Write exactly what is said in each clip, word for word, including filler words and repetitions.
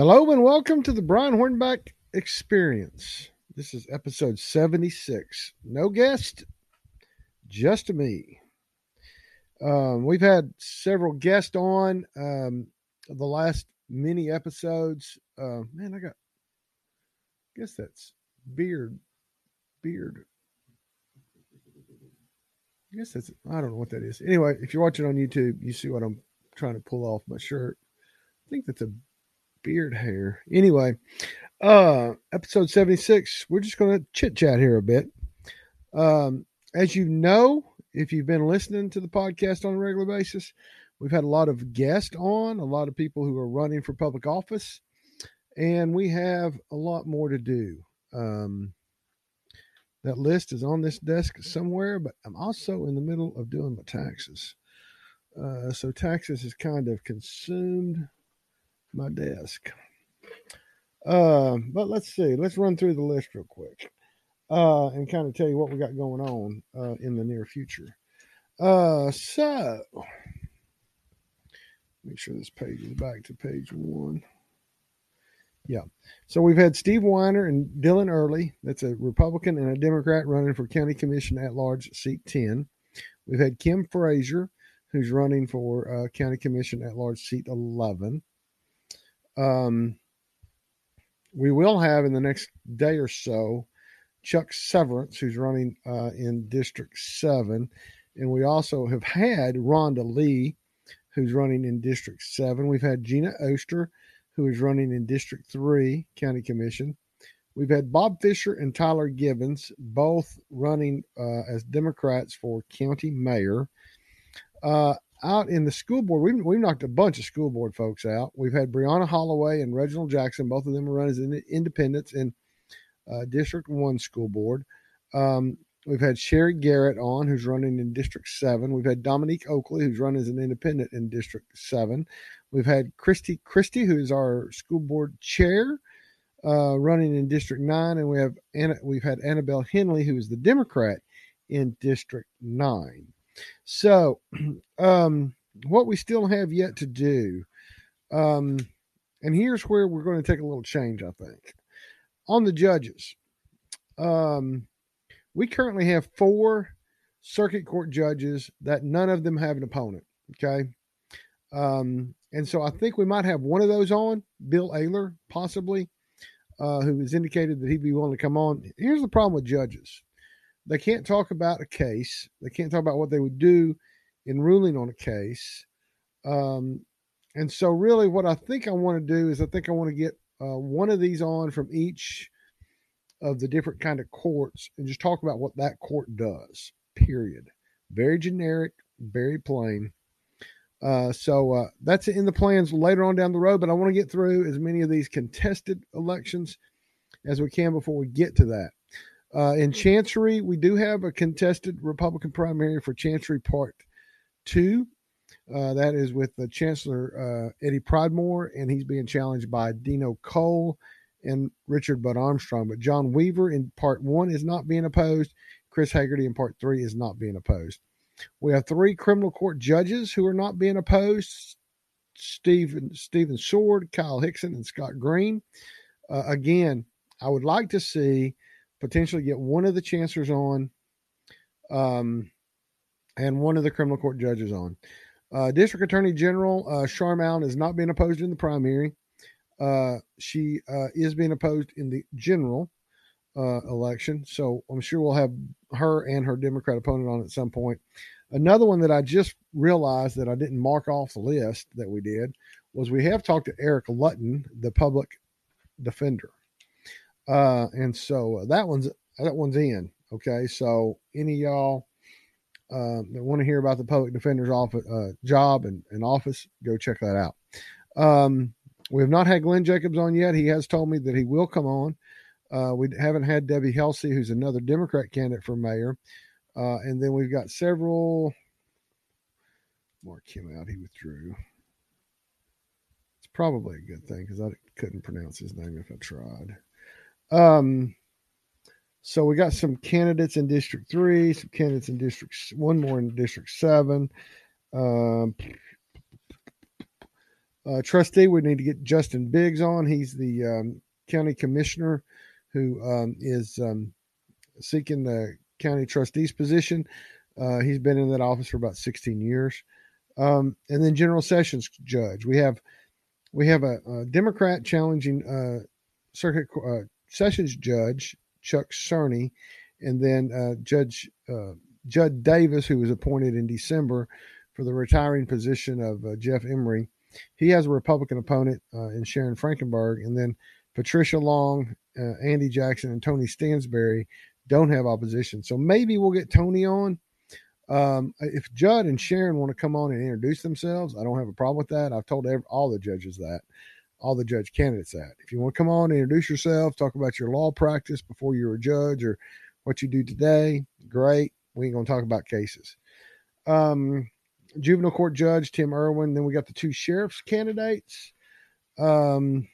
Hello and welcome to the Brian Hornback Experience. This is episode seventy-six. No guest, just me. Um, we've had several guests on um, the last many episodes. Uh, man, I got, I guess that's beard, beard. I guess that's, I don't know what that is. Anyway, if you're watching on YouTube, you see what I'm trying to pull off my shirt. I think that's a beard hair. Anyway, uh episode seventy-six, we're just gonna chit chat here a bit. Um as you know, if you've been listening to the podcast on a regular basis, we've had a lot of guests on, a lot of people who are running for public office, and we have a lot more to do. Um that list is on this desk somewhere, but I'm also in the middle of doing my taxes, uh so taxes is kind of consumed my desk. Uh, but let's see. Let's run through the list real quick uh, and kind of tell you what we got going on uh, in the near future. Uh, so, make sure this page is back to page one. Yeah. So we've had Steve Weiner and Dylan Early. That's a Republican and a Democrat running for County Commission at Large, seat ten. We've had Kim Frazier, who's running for uh, County Commission at Large, seat eleven. Um, we will have in the next day or so, Chuck Severance, who's running uh, in District seven. And we also have had Rhonda Lee, who's running in District seven. We've had Gina Oster, who is running in District three, County Commission. We've had Bob Fisher and Tyler Gibbons, both running uh, as Democrats for County Mayor. Uh, Out in the school board, we've, we've knocked a bunch of school board folks out. We've had Brianna Holloway and Reginald Jackson. Both of them are running as in, independents in uh, District one school board. Um, we've had Sherry Garrett on, who's running in District seven. We've had Dominique Oakley, who's running as an independent in District seven. We've had Christy Christy, who is our school board chair, uh, running in District nine. And we have Anna, we've had Annabelle Henley, who is the Democrat in District nine. So, um, what we still have yet to do, um, and here's where we're going to take a little change, I think. On the judges, um, we currently have four circuit court judges that none of them have an opponent, okay? Um, and so I think we might have one of those on, Bill Ayler, possibly, uh, who has indicated that he'd be willing to come on. Here's the problem with judges. They can't talk about a case. They can't talk about what they would do in ruling on a case. Um, and so really what I think I want to do is I think I want to get uh, one of these on from each of the different kind of courts and just talk about what that court does, period. Very generic, very plain. Uh, so uh, that's in the plans later on down the road, but I want to get through as many of these contested elections as we can before we get to that. Uh, in Chancery, we do have a contested Republican primary for Chancery Part two. Uh, that is with the Chancellor uh, Eddie Pridmore, and he's being challenged by Dino Cole and Richard Bud Armstrong. But John Weaver in Part one is not being opposed. Chris Hagerty in Part three is not being opposed. We have three criminal court judges who are not being opposed, Stephen, Stephen Sword, Kyle Hickson, and Scott Green. Uh, again, I would like to see potentially get one of the chancellors on um, and one of the criminal court judges on. Uh, District Attorney General uh, Charme Allen is not being opposed in the primary. Uh, she uh, is being opposed in the general uh, election. So I'm sure we'll have her and her Democrat opponent on at some point. Another one that I just realized that I didn't mark off the list that we did was we have talked to Eric Lutton, the public defender. Uh, and so uh, that one's, that one's in. Okay. So any of y'all, um, uh, that want to hear about the public defender's office, uh, job and, and office, go check that out. Um, we have not had Glenn Jacobs on yet. He has told me that he will come on. Uh, we haven't had Debbie Helsey, who's another Democrat candidate for mayor. Uh, and then we've got several more Kim out. He withdrew. It's probably a good thing, cause I couldn't pronounce his name if I tried. Um, so we got some candidates in District three, some candidates in District, one more in District seven. Um, uh, Uh, trustee, we need to get Justin Biggs on. He's the um, county commissioner who um, is um, seeking the county trustee's position. Uh, he's been in that office for about sixteen years. Um, and then General Sessions judge. We have we have a, a Democrat challenging uh, circuit uh, Sessions judge Chuck Cerny, and then uh, Judge uh, Judd Davis, who was appointed in December for the retiring position of uh, Jeff Emery. He has a Republican opponent uh, in Sharon Frankenberg, and then Patricia Long, uh, Andy Jackson, and Tony Stansberry don't have opposition. So maybe we'll get Tony on. Um, if Judd and Sharon want to come on and introduce themselves, I don't have a problem with that. I've told every, all the judges that, all the judge candidates that. If you want to come on and introduce yourself, talk about your law practice before you were a judge or what you do today, great. We ain't going to talk about cases. Um, juvenile court judge, Tim Irwin. Then we got the two sheriff's candidates. Um,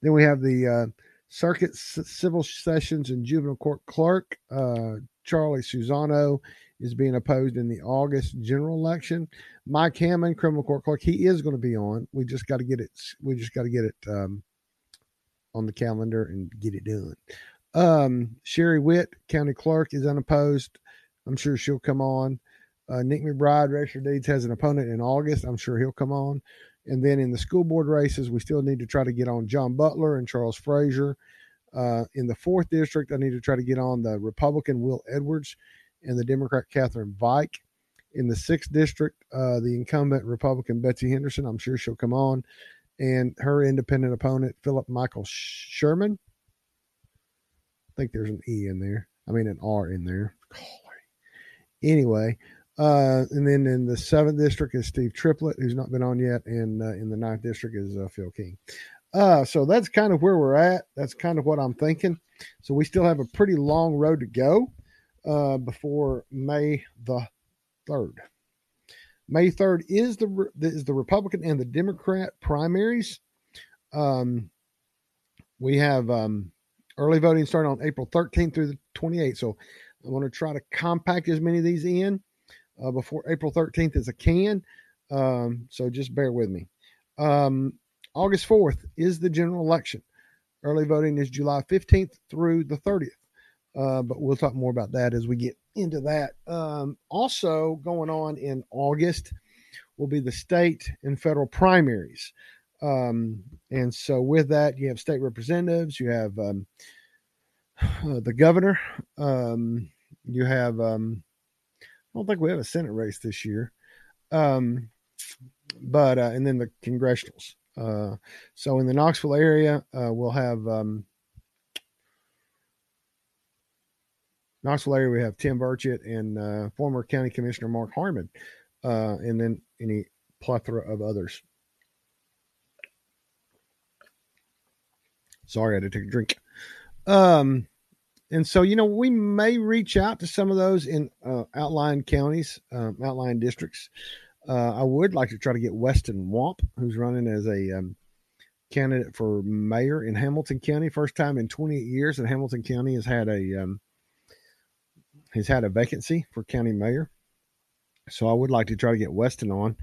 then we have the uh, circuit c- civil sessions and juvenile court clerk, uh, Charlie Susano, is being opposed in the August general election. Mike Hammond, criminal court clerk, he is going to be on. We just got to get it. We just got to get it um, on the calendar and get it done. Um, Sherry Witt, county clerk, is unopposed. I'm sure she'll come on. Uh, Nick McBride, Register of Deeds, has an opponent in August. I'm sure he'll come on. And then in the school board races, we still need to try to get on John Butler and Charles Frazier. Uh, in the fourth district, I need to try to get on the Republican Will Edwards and the Democrat Catherine Vike. In the sixth district, uh, the incumbent Republican Betsy Henderson, I'm sure she'll come on, and her independent opponent, Philip Michael Sherman. I think there's an E in there. I mean, an R in there. Anyway, uh, and then in the seventh district is Steve Triplett, who's not been on yet. And uh, in the ninth district is uh, Phil King. Uh, so that's kind of where we're at. That's kind of what I'm thinking. So we still have a pretty long road to go. Uh, before May the third. May third is the is the Republican and the Democrat primaries. Um, we have um, early voting starting on April thirteenth through the twenty-eighth. So I want to try to compact as many of these in uh, before April thirteenth as I can. Um, so just bear with me. Um, August fourth is the general election. Early voting is July fifteenth through the thirtieth. Uh, but we'll talk more about that as we get into that. Um, also going on in August will be the state and federal primaries. Um, and so with that, you have state representatives, you have um, uh, the governor, um, you have, um, I don't think we have a Senate race this year, um, but, uh, and then the congressionals. Uh, so in the Knoxville area, uh, we'll have, um, Knoxville area, we have Tim Burchett and uh, former County Commissioner Mark Harmon, uh, and then any plethora of others. Sorry, I had to take a drink. Um, and so, you know, we may reach out to some of those in uh, outlying counties, um, outlying districts. Uh, I would like to try to get Weston Womp, who's running as a um, candidate for mayor in Hamilton County. First time in twenty-eight years that Hamilton County has had a... Um, He's had a vacancy for county mayor. So I would like to try to get Weston on.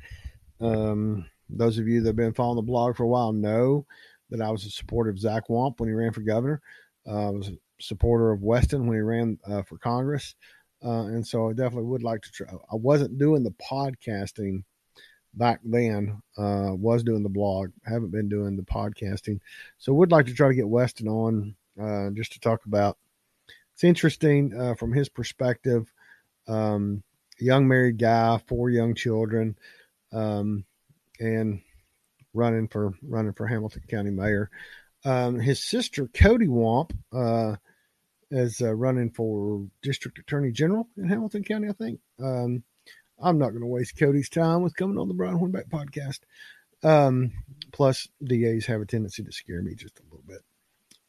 Um, those of you that have been following the blog for a while know that I was a supporter of Zach Wamp when he ran for governor. Uh, I was a supporter of Weston when he ran uh, for Congress. Uh, and so I definitely would like to try. I wasn't doing the podcasting back then. Uh, was doing the blog. Haven't been doing the podcasting. So would like to try to get Weston on uh, just to talk about. It's interesting uh, from his perspective, um, young married guy, four young children, um, and running for running for Hamilton County mayor. Um, his sister, Cody Womp, uh, is uh, running for district attorney general in Hamilton County, I think. Um, I'm not going to waste Cody's time with coming on the Brian Hornback podcast. Um, plus, D As have a tendency to scare me just a little bit.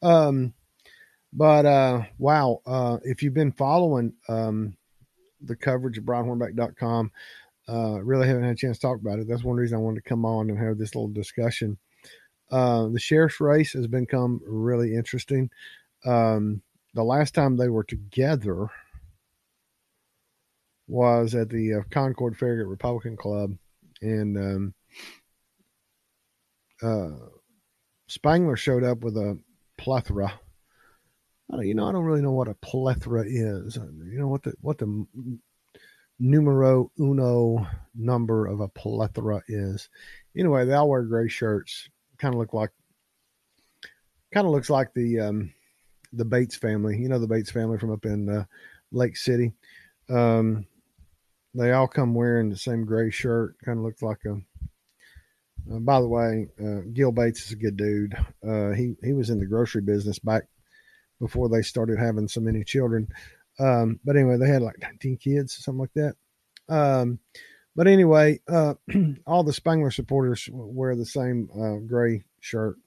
Um But, uh, wow, uh, if you've been following um, the coverage of Brian Hornback dot com, uh, really haven't had a chance to talk about it. That's one reason I wanted to come on and have this little discussion. Uh, the sheriff's race has become really interesting. Um, the last time they were together was at the uh, Concord Farragut Republican Club. And um, uh, Spangler showed up with a plethora. Oh, you know, I don't really know what a plethora is. You know what the what the numero uno number of a plethora is. Anyway, they all wear gray shirts. Kind of look like, kind of looks like the um, the Bates family. You know, the Bates family from up in uh, Lake City. Um, they all come wearing the same gray shirt. Kind of looked like a. Uh, by the way, uh, Gil Bates is a good dude. Uh, he he was in the grocery business back before they started having so many children. Um, but anyway, they had like nineteen kids, something like that. Um, but anyway, uh, all the Spangler supporters wear the same uh, gray shirt.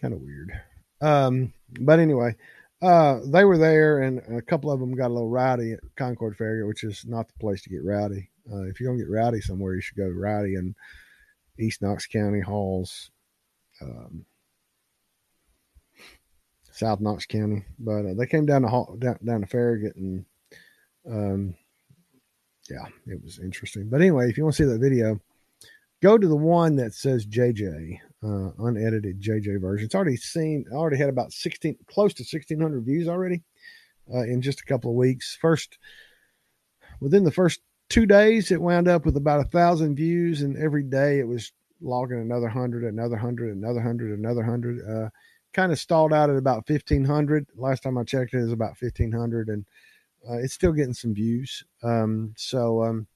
Kind of weird. Um, but anyway, uh, they were there, and a couple of them got a little rowdy at Concord Ferry, which is not the place to get rowdy. Uh, if you're going to get rowdy somewhere, you should go rowdy in East Knox County Halls, um, South Knox County, but uh, they came down the hall, down, down to Farragut, and um, yeah, it was interesting. But anyway, if you want to see that video, go to the one that says J J, uh, unedited J J version. It's already seen, already had about sixteen, close to sixteen hundred views already uh, in just a couple of weeks. First, within the first two days, it wound up with about a thousand views, and every day it was logging another hundred, another hundred, another hundred, another hundred. Uh, kind of stalled out at about fifteen hundred. Last time I checked, it was about fifteen hundred, and uh, it's still getting some views. Um, so, um,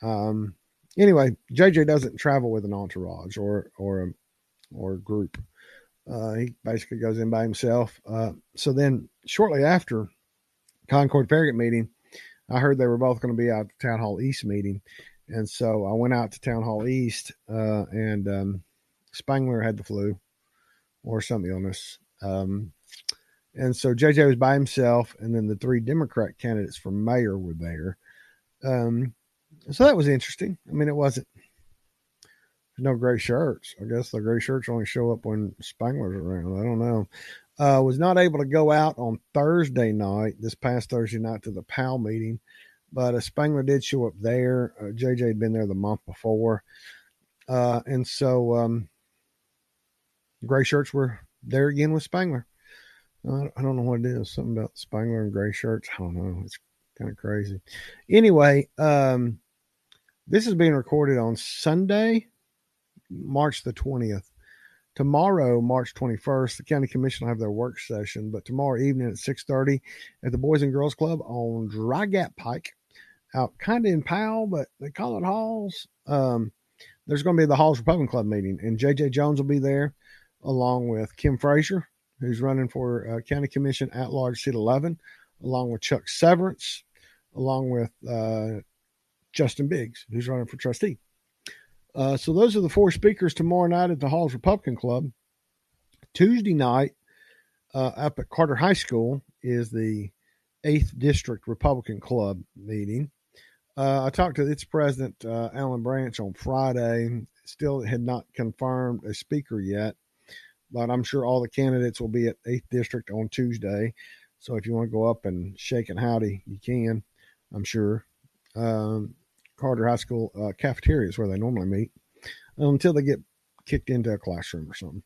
um, anyway, J J doesn't travel with an entourage or, or, a, or a group. Uh, he basically goes in by himself. Uh, so then shortly after Concord Farragut meeting, I heard they were both going to be out at Town Hall East meeting. And so I went out to Town Hall East, uh, and, um, Spangler had the flu or some illness. Um, and so J J was by himself, and then the three Democrat candidates for mayor were there. Um, so that was interesting. I mean, it wasn't, no gray shirts. I guess the gray shirts only show up when Spangler's around. I don't know. Uh, was not able to go out on Thursday night, this past Thursday night, to the P A L meeting, but uh, Spangler did show up there. Uh, J J had been there the month before. Uh, and so, um, gray shirts were there again with Spangler. Uh, I don't know what it is. Something about Spangler and gray shirts. I don't know. It's kind of crazy. Anyway, um, this is being recorded on Sunday, March the twentieth. Tomorrow, March twenty-first, the County Commission will have their work session. But tomorrow evening at six thirty at the Boys and Girls Club on Dry Gap Pike, out kind of in Powell, but they call it Halls. Um, there's going to be the Halls Republican Club meeting, and J J Jones will be there, along with Kim Frazier, who's running for uh, County Commission at large seat eleven, along with Chuck Severance, along with uh, Justin Biggs, who's running for trustee. Uh, so those are the four speakers tomorrow night at the Halls Republican Club. Tuesday night uh, up at Carter High School is the eighth District Republican Club meeting. Uh, I talked to its president, uh, Alan Branch, on Friday. Still had not confirmed a speaker yet, but I'm sure all the candidates will be at eighth District on Tuesday. So if you want to go up and shake and howdy, you can, I'm sure. Um, Carter High School uh, cafeteria is where they normally meet until they get kicked into a classroom or something.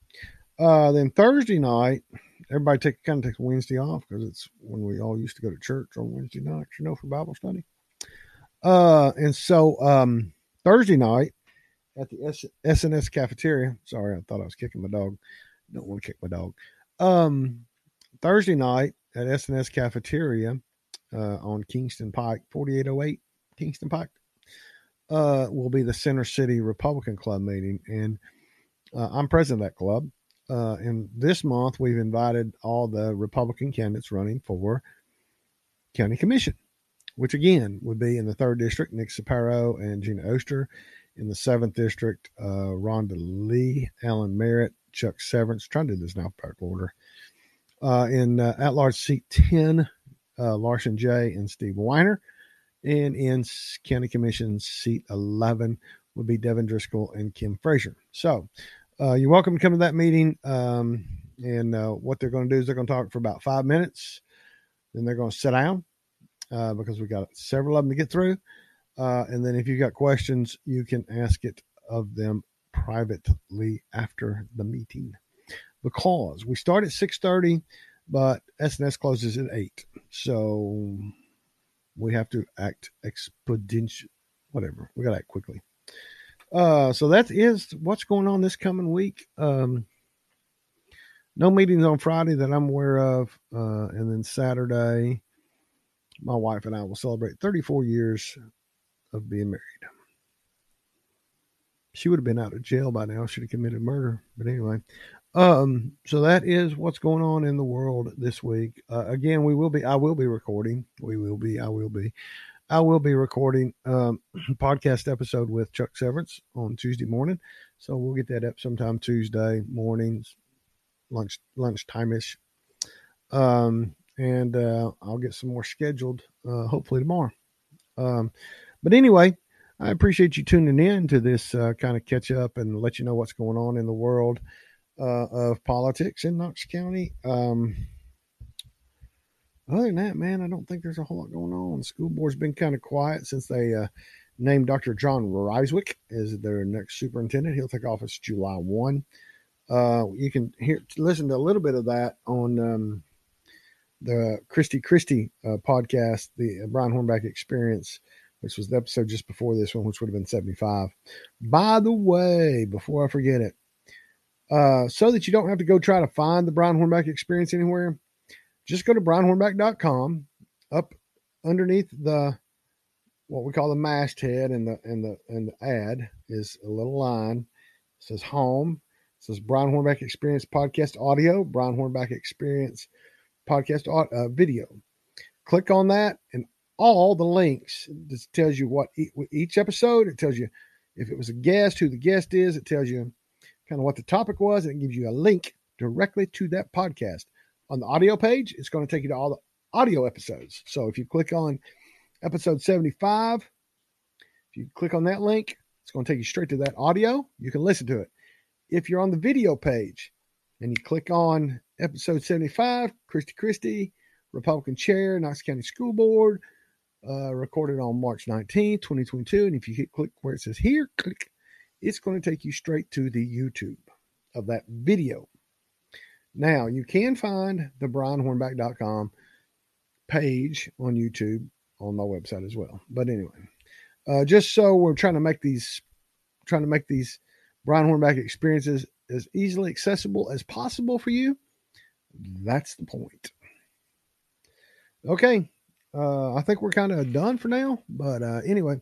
Uh, then Thursday night, everybody take, kind of takes Wednesday off because it's when we all used to go to church on Wednesday nights, you know, for Bible study. Uh, and so um, Thursday night at the S- S&S cafeteria, sorry, I thought I was kicking my dog. Don't want to kick my dog. Um, Thursday night at S and S Cafeteria uh, on Kingston Pike, forty-eight oh eight Kingston Pike, uh, will be the Center City Republican Club meeting. And uh, I'm president of that club. Uh, and this month, we've invited all the Republican candidates running for County Commission, which, again, would be in the third District, Nick Saparo and Gina Oster. In the seventh District, uh, Rhonda Lee, Alan Merritt, Chuck Severance. Trying to do this in alphabetical order. Uh, in uh, at-large seat ten, uh, Larson J. and Steve Weiner. And in County Commission seat eleven would be Devin Driscoll and Kim Frazier. So uh, you're welcome to come to that meeting. Um, and uh, what they're going to do is they're going to talk for about five minutes. Then they're going to sit down uh, because we got several of them to get through. Uh, and then if you've got questions, you can ask it of them privately after the meeting. The cause, we start at six thirty, but S and S closes at eight. So we have to act expeditious, whatever. We got to act quickly. Uh, so that is what's going on this coming week. Um, no meetings on Friday that I'm aware of. Uh, and then Saturday, my wife and I will celebrate thirty-four years of being married. She would have been out of jail by now. Should have committed murder. But anyway, um, so that is what's going on in the world this week. Uh, again, we will be, I will be recording. We will be, I will be, I will be recording um, a podcast episode with Chuck Severance on Tuesday morning. So we'll get that up sometime Tuesday mornings, lunch, lunchtime-ish. Um, and uh, I'll get some more scheduled uh, hopefully tomorrow. Um, but anyway, I appreciate you tuning in to this uh, kind of catch up and let you know what's going on in the world uh, of politics in Knox County. Um, other than that, man, I don't think there's a whole lot going on. The school board's been kind of quiet since they uh, named Doctor John Reiswick as their next superintendent. He'll take office July first. Uh, you can hear, listen to a little bit of that on um, the Christy Christy uh, podcast, the Brian Hornback Experience, which was the episode just before this one, which would have been seventy-five. By the way, before I forget it, uh, so that you don't have to go try to find the Brian Hornback Experience anywhere, just go to Brian Hornback dot com. Up underneath the what we call the masthead and the and the and the ad is a little line. It says home. It says Brian Hornback Experience Podcast Audio, Brian Hornback Experience Podcast uh, Video. Click on that and all the links. This tells you what each episode, it tells you if it was a guest, who the guest is, it tells you kind of what the topic was, and it gives you a link directly to that podcast. On the audio page, it's going to take you to all the audio episodes. So if you click on episode seventy-five, if you click on that link, it's going to take you straight to that audio. You can listen to it. If you're on the video page and you click on episode seventy-five, Christy Christie, Republican Chair, Knox County School Board, Uh, recorded on March nineteenth, twenty twenty-two. And if you hit click where it says here, click, it's going to take you straight to the YouTube of that video. Now, you can find the Brian Hornback dot com page on YouTube on my website as well. But anyway, uh, just so we're trying to make these, trying to make these Brian Hornback experiences as easily accessible as possible for you. That's the point. Okay. Uh, I think we're kind of done for now, but uh, anyway,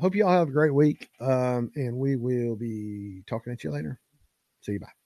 hope you all have a great week, um, and we will be talking at you later. See you. Bye.